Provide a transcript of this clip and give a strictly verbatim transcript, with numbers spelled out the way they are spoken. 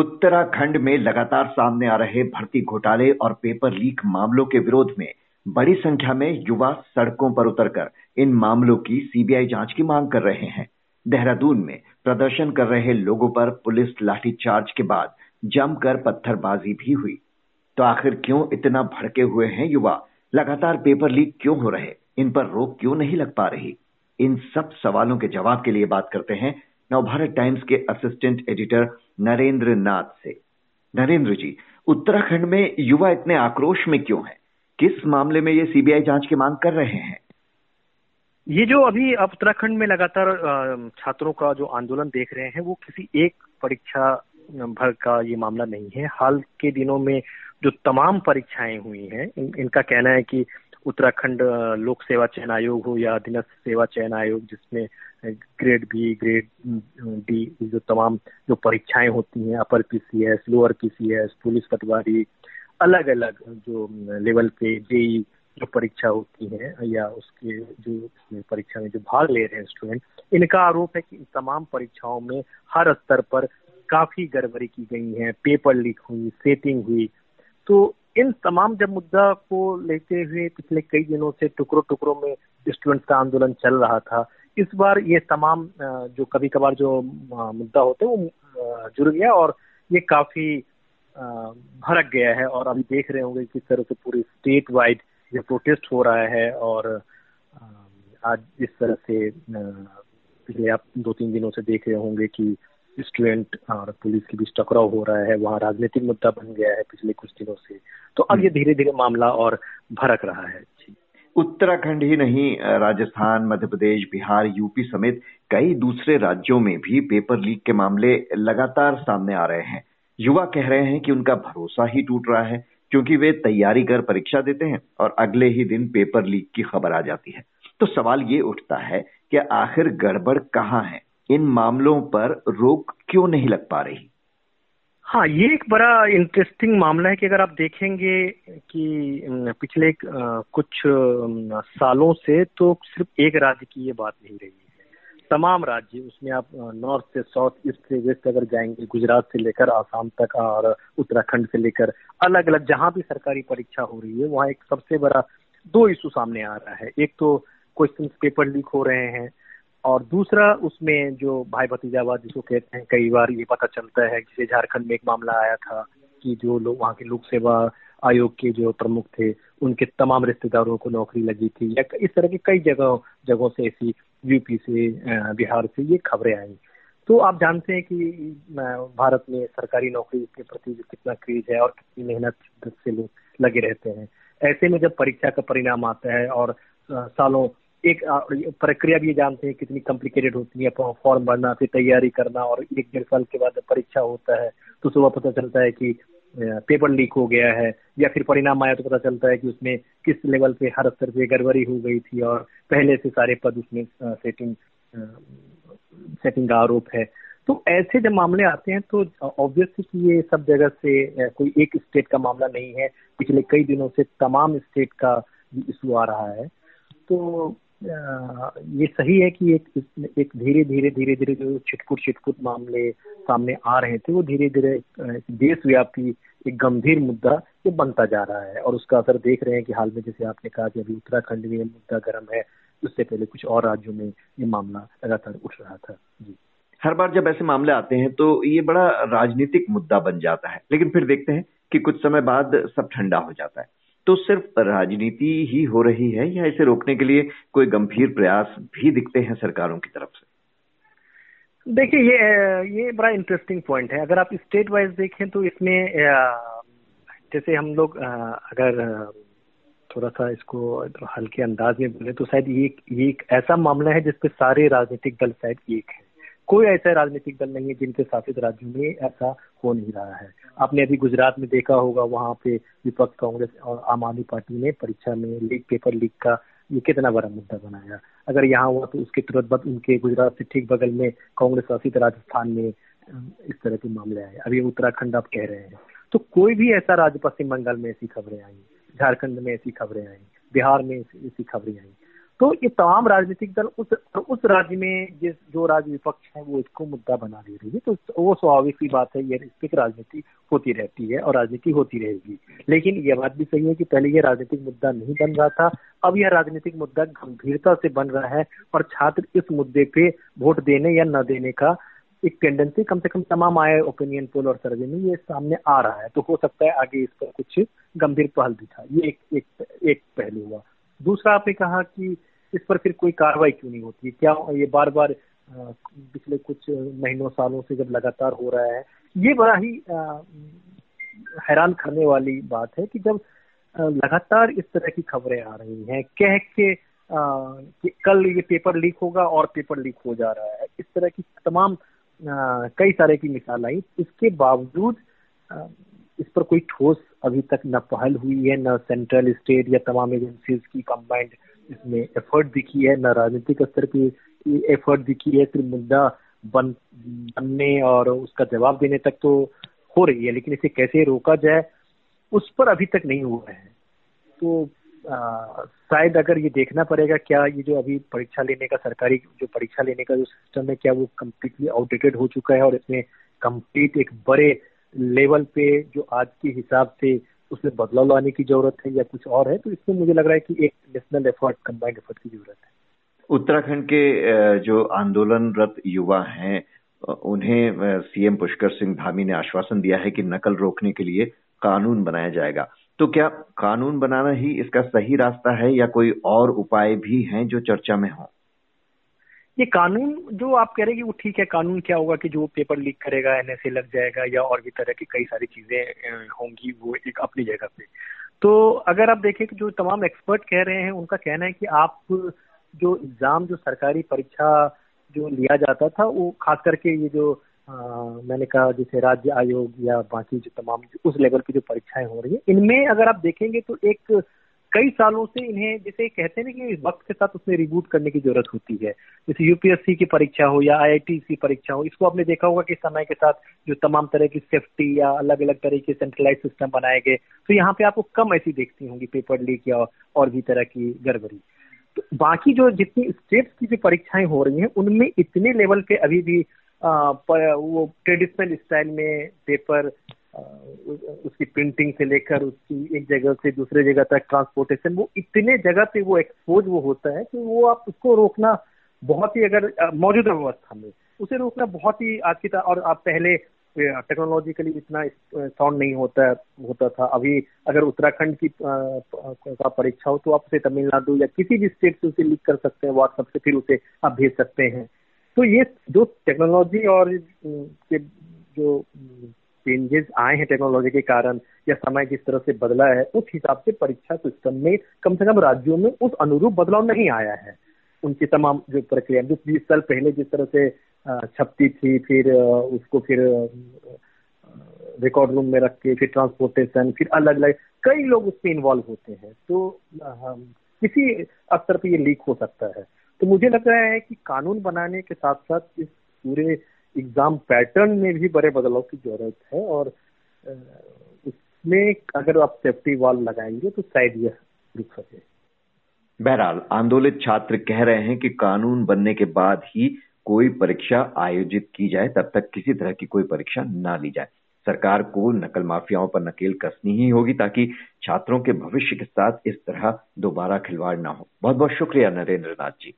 उत्तराखंड में लगातार सामने आ रहे भर्ती घोटाले और पेपर लीक मामलों के विरोध में बड़ी संख्या में युवा सड़कों पर उतरकर इन मामलों की सीबीआई जांच की मांग कर रहे हैं। देहरादून में प्रदर्शन कर रहे लोगों पर पुलिस लाठीचार्ज के बाद जमकर पत्थरबाजी भी हुई। तो आखिर क्यों इतना भड़के हुए हैं युवा? लगातार पेपर लीक क्यों हो रहे? इन पर रोक क्यों नहीं लग पा रही? इन सब सवालों के जवाब के लिए बात करते हैं नव भारत टाइम्स के असिस्टेंट एडिटर नरेंद्र नाथ से। नरेंद्र जी, उत्तराखंड में युवा इतने आक्रोश में क्यों हैं? किस मामले में ये सीबीआई जांच की मांग कर रहे हैं? ये जो अभी आप उत्तराखंड में लगातार छात्रों का जो आंदोलन देख रहे हैं, वो किसी एक परीक्षा भर का ये मामला नहीं है। हाल के दिनों में जो तमाम परीक्षाएं हुई हैं, इन, इनका कहना है कि उत्तराखंड लोक सेवा चयन आयोग हो या अधीनस्थ सेवा चयन आयोग, जिसमें ग्रेड बी ग्रेड डी जो तमाम जो परीक्षाएं होती हैं, upper PCS, lower PCS, police पटवारी, अलग अलग जो लेवल पे जेई जो परीक्षा होती है या उसके जो परीक्षा में जो भाग ले रहे हैं स्टूडेंट, इनका आरोप है कि तमाम परीक्षाओं में हर स्तर पर काफी गड़बड़ी की गई है, पेपर लीक हुई, सेटिंग हुई। तो इन तमाम जब मुद्दा को लेते हुए पिछले कई दिनों से टुकड़ों टुकड़ों में स्टूडेंट्स का आंदोलन चल रहा था। इस बार ये तमाम जो कभी कभार जो मुद्दा होते वो जुड़ गया और ये काफी भड़क गया है। और अभी देख रहे होंगे किस तरह से पूरी स्टेट वाइड ये प्रोटेस्ट हो रहा है और आज इस तरह से पिछले आप दो तीन दिनों से देख रहे होंगे कि स्टूडेंट और पुलिस के बीच टकराव हो रहा है, वहाँ राजनीतिक मुद्दा बन गया है पिछले कुछ दिनों से। तो अब ये धीरे धीरे मामला और भड़क रहा है। उत्तराखंड ही नहीं, राजस्थान, मध्य प्रदेश, बिहार, यूपी समेत कई दूसरे राज्यों में भी पेपर लीक के मामले लगातार सामने आ रहे हैं। युवा कह रहे हैं कि उनका भरोसा ही टूट रहा है, क्योंकि वे तैयारी कर परीक्षा देते हैं और अगले ही दिन पेपर लीक की खबर आ जाती है। तो सवाल ये उठता है कि आखिर गड़बड़ कहाँ है? इन मामलों पर रोक क्यों नहीं लग पा रही? हाँ, ये एक बड़ा इंटरेस्टिंग मामला है कि अगर आप देखेंगे कि पिछले कुछ सालों से तो सिर्फ एक राज्य की ये बात नहीं रही है। तमाम राज्य, उसमें आप नॉर्थ से साउथ, ईस्ट से वेस्ट अगर जाएंगे, गुजरात से लेकर आसाम तक और उत्तराखंड से लेकर अलग अलग जहां भी सरकारी परीक्षा हो रही है, वहां एक सबसे बड़ा दो इशू सामने आ रहा है। एक तो क्वेश्चन पेपर लीक हो रहे हैं और दूसरा उसमें जो भाई भतीजावाद जिसको कहते हैं, कई बार ये पता चलता है कि झारखंड में एक मामला आया था कि जो लोग वहाँ के लोक सेवा आयोग के जो प्रमुख थे उनके तमाम रिश्तेदारों को नौकरी लगी थी, या इस तरह की कई जगहों जगहों से ऐसी यूपी से, बिहार से ये खबरें आई। तो आप जानते हैं कि भारत में सरकारी नौकरी के प्रति कितना क्रेज है और कितनी मेहनत से लोग लगे रहते हैं। ऐसे में जब परीक्षा का परिणाम आता है और सालों एक प्रक्रिया भी जानते हैं कितनी कॉम्प्लिकेटेड होती है, फॉर्म भरना, फिर तैयारी करना और एक डेढ़ साल के बाद परीक्षा होता है तो सुबह पता चलता है कि पेपर लीक हो गया है, या फिर परिणाम आया तो पता चलता है कि उसमें किस लेवल पे हर स्तर पे गड़बड़ी हो गई थी और पहले से सारे पद उसमें सेटिंग सेटिंग का आरोप है। तो ऐसे जब मामले आते हैं तो ऑब्वियसली कि ये सब जगह से कोई एक स्टेट का मामला नहीं है, पिछले कई दिनों से तमाम स्टेट का इशू आ रहा है। तो ये सही है कि एक एक धीरे धीरे धीरे धीरे जो छिटपुट छिटपुट मामले सामने आ रहे थे वो धीरे धीरे देशव्यापी एक गंभीर मुद्दा ये बनता जा रहा है और उसका असर देख रहे हैं कि हाल में जैसे आपने कहा कि अभी उत्तराखंड में मुद्दा गर्म है, उससे पहले कुछ और राज्यों में ये मामला लगातार उठ रहा था। जी, हर बार जब ऐसे मामले आते हैं तो ये बड़ा राजनीतिक मुद्दा बन जाता है, लेकिन फिर देखते हैं कि कुछ समय बाद सब ठंडा हो जाता है। तो सिर्फ राजनीति ही हो रही है या इसे रोकने के लिए कोई गंभीर प्रयास भी दिखते हैं सरकारों की तरफ से? देखिए, ये ये बड़ा इंटरेस्टिंग पॉइंट है। अगर आप स्टेट वाइज देखें तो इसमें जैसे हम लोग अगर थोड़ा सा इसको हल्के अंदाज में बोले तो शायद ये ये एक ऐसा मामला है जिसपे सारे राजनीतिक दल शायद एक है। कोई ऐसा राजनीतिक दल नहीं है जिनके शासित राज्यों में ऐसा हो नहीं रहा है। आपने अभी गुजरात में देखा होगा, वहाँ पे विपक्ष कांग्रेस और आम आदमी पार्टी ने परीक्षा में लीक पेपर लीक का ये कितना बड़ा मुद्दा बनाया। अगर यहाँ हुआ तो उसके तुरंत बाद उनके गुजरात से ठीक बगल में कांग्रेस शासित राजस्थान में इस तरह के मामले आए। अभी उत्तराखंड आप कह रहे हैं तो कोई भी ऐसा राज्य, पश्चिम बंगाल में ऐसी खबरें आई, झारखंड में ऐसी खबरें आई, बिहार में ऐसी खबरें आई। तो ये तमाम राजनीतिक दल उस उस राज्य में जिस जो राज्य विपक्ष है वो इसको मुद्दा बना दे रही है, तो वो स्वाभाविक सी बात है, ये इस राजनीति होती रहती है और राजनीति होती रहेगी। लेकिन ये बात भी सही है कि पहले ये राजनीतिक मुद्दा नहीं बन रहा था, अब यह राजनीतिक मुद्दा गंभीरता से बन रहा है और छात्र इस मुद्दे पे वोट देने या न देने का एक टेंडेंसी कम से कम तमाम आए ओपिनियन पोल और सर्वे में ये सामने आ रहा है। तो हो सकता है आगे इस पर कुछ गंभीर पहल भी था। ये एक एक, एक पहलू हुआ। दूसरा, आपने कहा कि इस पर फिर कोई कार्रवाई क्यों नहीं होती, क्या ये बार बार पिछले कुछ महीनों सालों से जब लगातार हो रहा है। ये बड़ा ही हैरान करने वाली बात है कि जब लगातार इस तरह की खबरें आ रही हैं, कह के कि कल ये पेपर लीक होगा और पेपर लीक हो जा रहा है, इस तरह की तमाम कई सारे की मिसाल आई, इसके बावजूद इस पर कोई ठोस अभी तक न पहल हुई है, न सेंट्रल स्टेट या तमाम एजेंसीज की कंबाइंड इसमें एफर्ट दिखी है, न राजनीतिक स्तर की एफर्ट दिखी है। फिर मुद्दा बन बनने और उसका जवाब देने तक तो हो रही है, लेकिन इसे कैसे रोका जाए उस पर अभी तक नहीं हुआ है। तो शायद अगर ये देखना पड़ेगा क्या ये जो अभी परीक्षा लेने का सरकारी जो परीक्षा लेने का जो सिस्टम है क्या वो कम्प्लीटली आउटडेटेड हो चुका है और इसमें कम्प्लीट एक बड़े लेवल पे जो आज के हिसाब से उसमें बदलाव लाने की जरूरत है या कुछ और है। तो इसमें मुझे लग रहा है कि एक नेशनल एफर्ट कंबाइंड एफर्ट की जरूरत है। उत्तराखंड के जो आंदोलनरत युवा हैं उन्हें सीएम पुष्कर सिंह धामी ने आश्वासन दिया है कि नकल रोकने के लिए कानून बनाया जाएगा, तो क्या कानून बनाना ही इसका सही रास्ता है या कोई और उपाय भी हैं जो चर्चा में हो? ये कानून जो आप कह रहे हैं कि वो ठीक है, कानून क्या होगा कि जो पेपर लीक करेगा एनएसए लग जाएगा या और भी तरह की कई सारी चीजें होंगी, वो एक अपनी जगह पे। तो अगर आप देखें कि जो तमाम एक्सपर्ट कह रहे हैं उनका कहना है कि आप जो एग्जाम जो सरकारी परीक्षा जो लिया जाता था वो खास करके ये जो आ, मैंने कहा जैसे राज्य आयोग या बाकी जो तमाम जो, उस लेवल की जो परीक्षाएं हो रही है, इनमें अगर आप देखेंगे तो एक कई सालों से इन्हें जैसे कहते हैं कि वक्त के साथ उसमें रिबूट करने की जरूरत होती है। जैसे यूपीएससी की परीक्षा हो या आई आई की परीक्षा हो, इसको आपने देखा होगा कि समय के साथ जो तमाम तरह की सेफ्टी या अलग अलग तरह के सेंट्रलाइज सिस्टम बनाए गए, तो यहाँ पे आपको कम ऐसी देखती होंगी पेपर लीक या और भी तरह की गड़बड़ी। तो बाकी जो जितनी स्टेट्स की जो परीक्षाएं हो रही हैं उनमें इतने लेवल पे अभी भी आ, वो ट्रेडिशनल स्टाइल में पेपर उसकी प्रिंटिंग से लेकर उसकी एक जगह से दूसरे जगह तक ट्रांसपोर्टेशन, वो इतने जगह पे वो एक्सपोज वो होता है कि वो आप उसको रोकना बहुत ही, अगर मौजूदा व्यवस्था में उसे रोकना बहुत ही आज की, और आप पहले टेक्नोलॉजिकली इतना साउंड नहीं होता होता था। अभी अगर उत्तराखंड की का परीक्षा हो तो आप उसे तमिलनाडु या किसी भी स्टेट से उसे लिंक कर सकते हैं व्हाट्सएप से, फिर उसे आप भेज सकते हैं। तो ये जो टेक्नोलॉजी और जो चेंजेस आए हैं टेक्नोलॉजी के कारण या समय किस तरह से बदला है, उस हिसाब से परीक्षा सिस्टम में कम से कम राज्यों में उस अनुरूप बदलाव नहीं आया है। उनकी तमाम जो प्रक्रिया जो बीस साल पहले जिस तरह से छपती थी, फिर उसको फिर रिकॉर्ड रूम में रख के फिर ट्रांसपोर्टेशन, फिर अलग अलग कई लोग उसमें इन्वॉल्व होते हैं, तो किसी स्तर पर ये लीक हो सकता है। तो मुझे लग रहा है कि कानून बनाने के साथ साथ इस पूरे एग्जाम पैटर्न में भी बड़े बदलाव की जरूरत है और उसमें अगर आप सेफ्टी वाल्व लगाएंगे तो शायद यह रुक सके। बहरहाल आंदोलित छात्र कह रहे हैं कि कानून बनने के बाद ही कोई परीक्षा आयोजित की जाए, तब तक किसी तरह की कोई परीक्षा ना ली जाए। सरकार को नकल माफियाओं पर नकेल कसनी ही होगी ताकि छात्रों के भविष्य के साथ इस तरह दोबारा खिलवाड़ ना हो। बहुत बहुत शुक्रिया नरेंद्र नाथ जी।